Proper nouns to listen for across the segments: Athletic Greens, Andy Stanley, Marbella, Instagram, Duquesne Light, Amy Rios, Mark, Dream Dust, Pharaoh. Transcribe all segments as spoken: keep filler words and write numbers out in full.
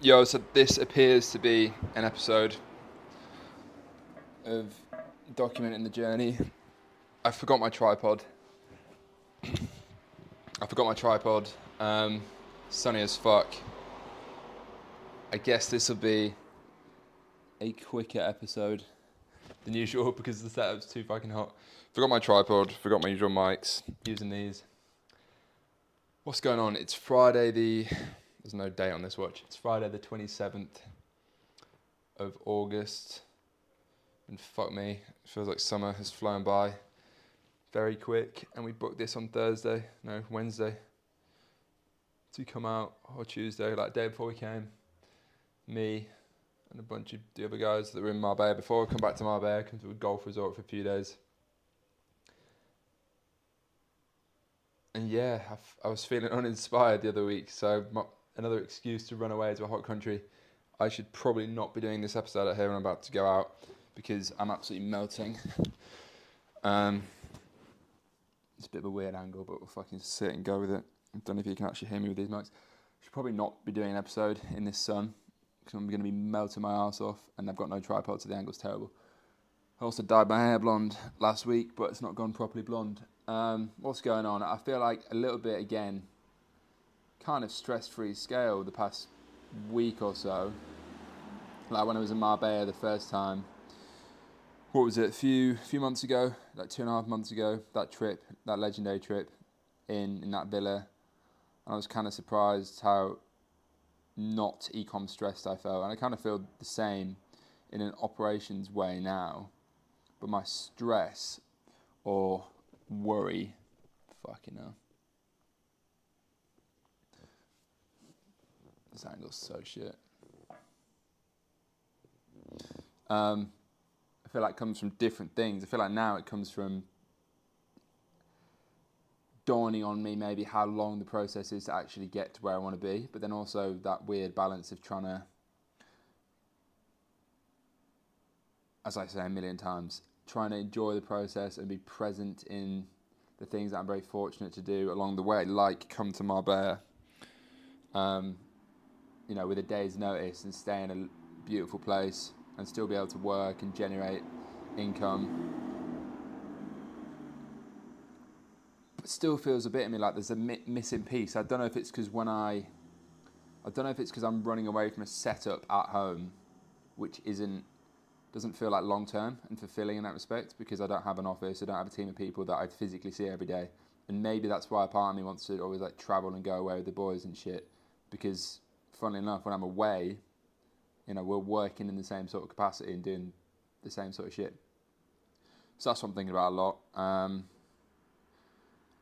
Yo, so this appears to be an episode of documenting the journey. I forgot my tripod. I forgot my tripod. Um, sunny as fuck. I guess this will be a quicker episode than usual because the setup's too fucking hot. Forgot my tripod, forgot my usual mics, using these. What's going on? It's Friday the... There's no date on this watch. It's Friday the twenty-seventh of August. And fuck me, it feels like summer has flown by very quick. And we booked this on Thursday, no, Wednesday to come out, or Tuesday, like day before we came. Me and a bunch of the other guys that were in Marbella before. Come back to Marbella, come to a golf resort for a few days. And yeah, I, I was feeling uninspired the other week, so my, another excuse to run away to a hot country. I should probably not be doing this episode out here when I'm about to go out, because I'm absolutely melting. um, it's a bit of a weird angle, but we'll fucking sit and go with it. I don't know if you can actually hear me with these mics. Should probably not be doing an episode in this sun, because I'm going to be melting my ass off, and I've got no tripod, so the angle's terrible. I also dyed my hair blonde last week, but it's not gone properly blonde. Um, what's going on? I feel like a little bit, again, kind of stress-free scale the past week or so. Like when I was in Marbella the first time, what was it, a few, few months ago, like two and a half months ago, that trip, that legendary trip in, in that villa. And I was kind of surprised how not ecom stressed I felt. And I kind of feel the same in an operations way now. But my stress or... worry, fucking hell. This angle's so shit. Um, I feel like it comes from different things. I feel like now it comes from dawning on me maybe how long the process is to actually get to where I want to be, but then also that weird balance of trying to, as I say a million times, trying to enjoy the process and be present in the things that I'm very fortunate to do along the way, like come to Marbella, um, you know, with a day's notice and stay in a beautiful place and still be able to work and generate income. But still feels a bit in me like there's a mi- missing piece. I don't know if it's because when I, I don't know if it's because I'm running away from a setup at home, which isn't, doesn't feel like long-term and fulfilling in that respect, because I don't have an office, I don't have a team of people that I physically see every day. And maybe that's why a part of me wants to always like travel and go away with the boys and shit, because funnily enough, when I'm away, you know, we're working in the same sort of capacity and doing the same sort of shit. So that's what I'm thinking about a lot. Um,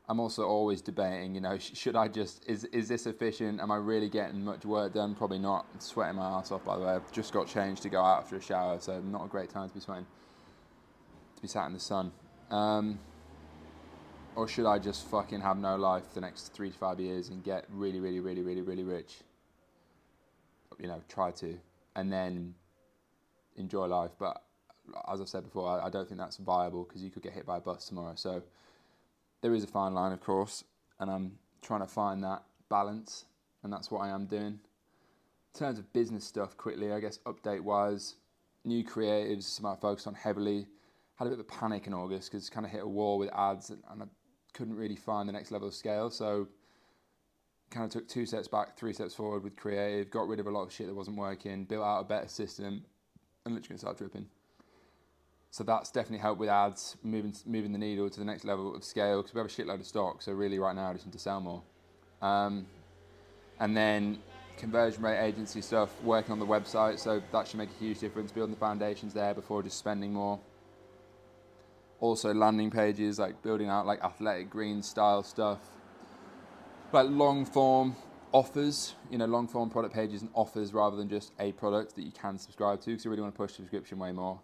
I'm also always debating, you know, should I just, is is this efficient? Am I really getting much work done? Probably not. I'm sweating my ass off, by the way. I've just got changed to go out after a shower, so not a great time to be sweating, to be sat in the sun. Um, or should I just fucking have no life for the next three to five years and get really, really, really, really, really rich? You know, try to. And then enjoy life. But as I've said before, I, I don't think that's viable, because you could get hit by a bus tomorrow, so... There is a fine line, of course, and I'm trying to find that balance, and that's what I am doing. In terms of business stuff, quickly, I guess update-wise, new creatives, something I focused on heavily. Had a bit of a panic in August because kind of hit a wall with ads, and, and I couldn't really find the next level of scale, so kind of took two steps back, three steps forward with creative, got rid of a lot of shit that wasn't working, built out a better system, and literally gonna start dripping. So that's definitely helped with ads, moving moving the needle to the next level of scale, because we have a shitload of stock, so really right now I just need to sell more. Um, and then conversion rate agency stuff, working on the website, so that should make a huge difference, building the foundations there before just spending more. Also landing pages, like building out like Athletic Greens style stuff, like long form offers, you know, long form product pages and offers rather than just a product that you can subscribe to, because you really want to push subscription way more.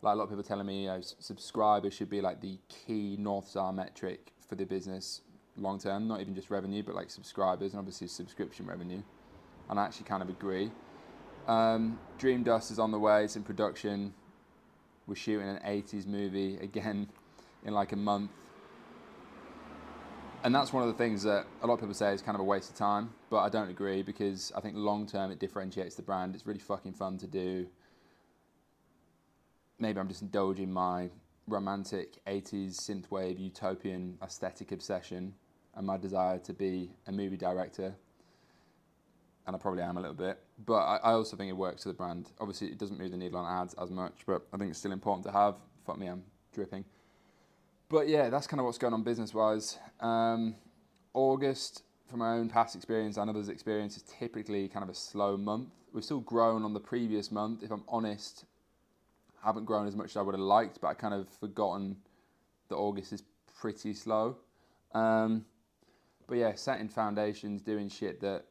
Like a lot of people telling me, you know, subscribers should be like the key North Star metric for the business long term, not even just revenue, but like subscribers and obviously subscription revenue. And I actually kind of agree. Um, Dream Dust is on the way, it's in production. We're shooting an eighties movie again in like a month. And that's one of the things that a lot of people say is kind of a waste of time, but I don't agree, because I think long term it differentiates the brand. It's really fucking fun to do. Maybe I'm just indulging my romantic eighties synthwave utopian aesthetic obsession and my desire to be a movie director, and I probably am a little bit, but I, I also think it works for the brand. Obviously it doesn't move the needle on ads as much, but I think it's still important to have. Fuck me, I'm dripping. But yeah, that's kind of what's going on business-wise. Um, August, from my own past experience and others' experience, is typically kind of a slow month. We've still grown on the previous month. If I'm honest, I haven't grown as much as I would have liked, but I kind of forgotten that August is pretty slow. Um, but yeah, setting foundations, doing shit that,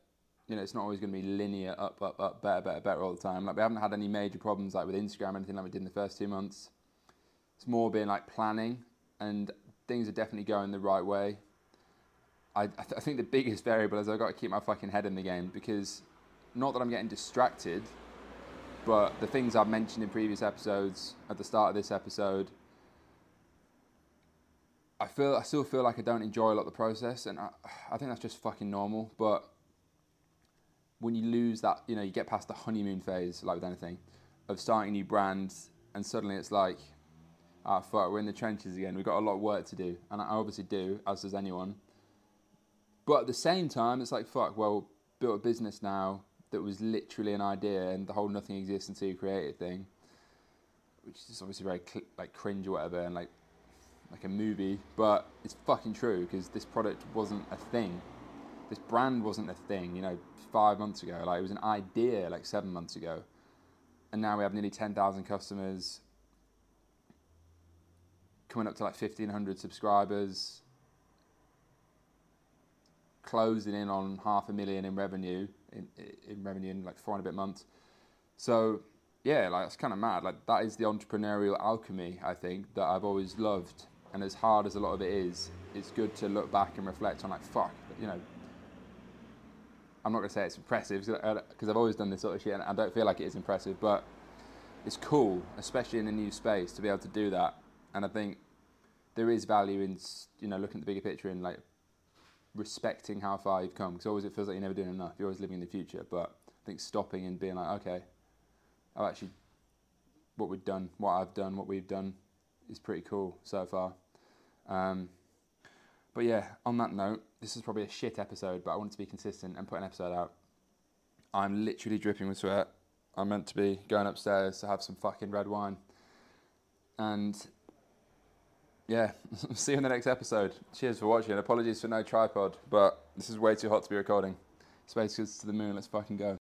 you know, it's not always going to be linear, up, up, up, better, better, better all the time. Like, we haven't had any major problems like with Instagram or anything like we did in the first two months. It's more being like planning, and things are definitely going the right way. I, I, th- I think the biggest variable is I've got to keep my fucking head in the game, because not that I'm getting distracted, but the things I've mentioned in previous episodes, at the start of this episode, I feel I still feel like I don't enjoy a lot of the process, and I, I think that's just fucking normal. But when you lose that, you know, you get past the honeymoon phase, like with anything, of starting new brands, and suddenly it's like, ah, fuck, we're in the trenches again. We've got a lot of work to do. And I obviously do, as does anyone. But at the same time, it's like, fuck, well, built a business now that was literally an idea, and the whole nothing exists until you create it thing, which is obviously very cl- like cringe or whatever, and like like a movie. But it's fucking true, because this product wasn't a thing. This brand wasn't a thing, you know, five months ago. Like, it was an idea like seven months ago. And now we have nearly ten thousand customers, coming up to like fifteen hundred subscribers, closing in on half a million in revenue, in, in revenue in like four and a bit months. So yeah, like, it's kind of mad. Like, that is the entrepreneurial alchemy, I think, that I've always loved. And as hard as a lot of it is, it's good to look back and reflect on, like, fuck, you know, I'm not going to say it's impressive, because I've always done this sort of shit and I don't feel like it is impressive, but it's cool, especially in a new space, to be able to do that. And I think there is value in, you know, looking at the bigger picture and like respecting how far you've come. Because always it feels like you're never doing enough. You're always living in the future. But I think stopping and being like, okay, I've actually, what we've done, what I've done, what we've done is pretty cool so far. Um, but yeah, on that note, this is probably a shit episode, but I wanted to be consistent and put an episode out. I'm literally dripping with sweat. I'm meant to be going upstairs to have some fucking red wine. And yeah, see you in the next episode. Cheers for watching. Apologies for no tripod, but this is way too hot to be recording. Space goes to the moon, let's fucking go.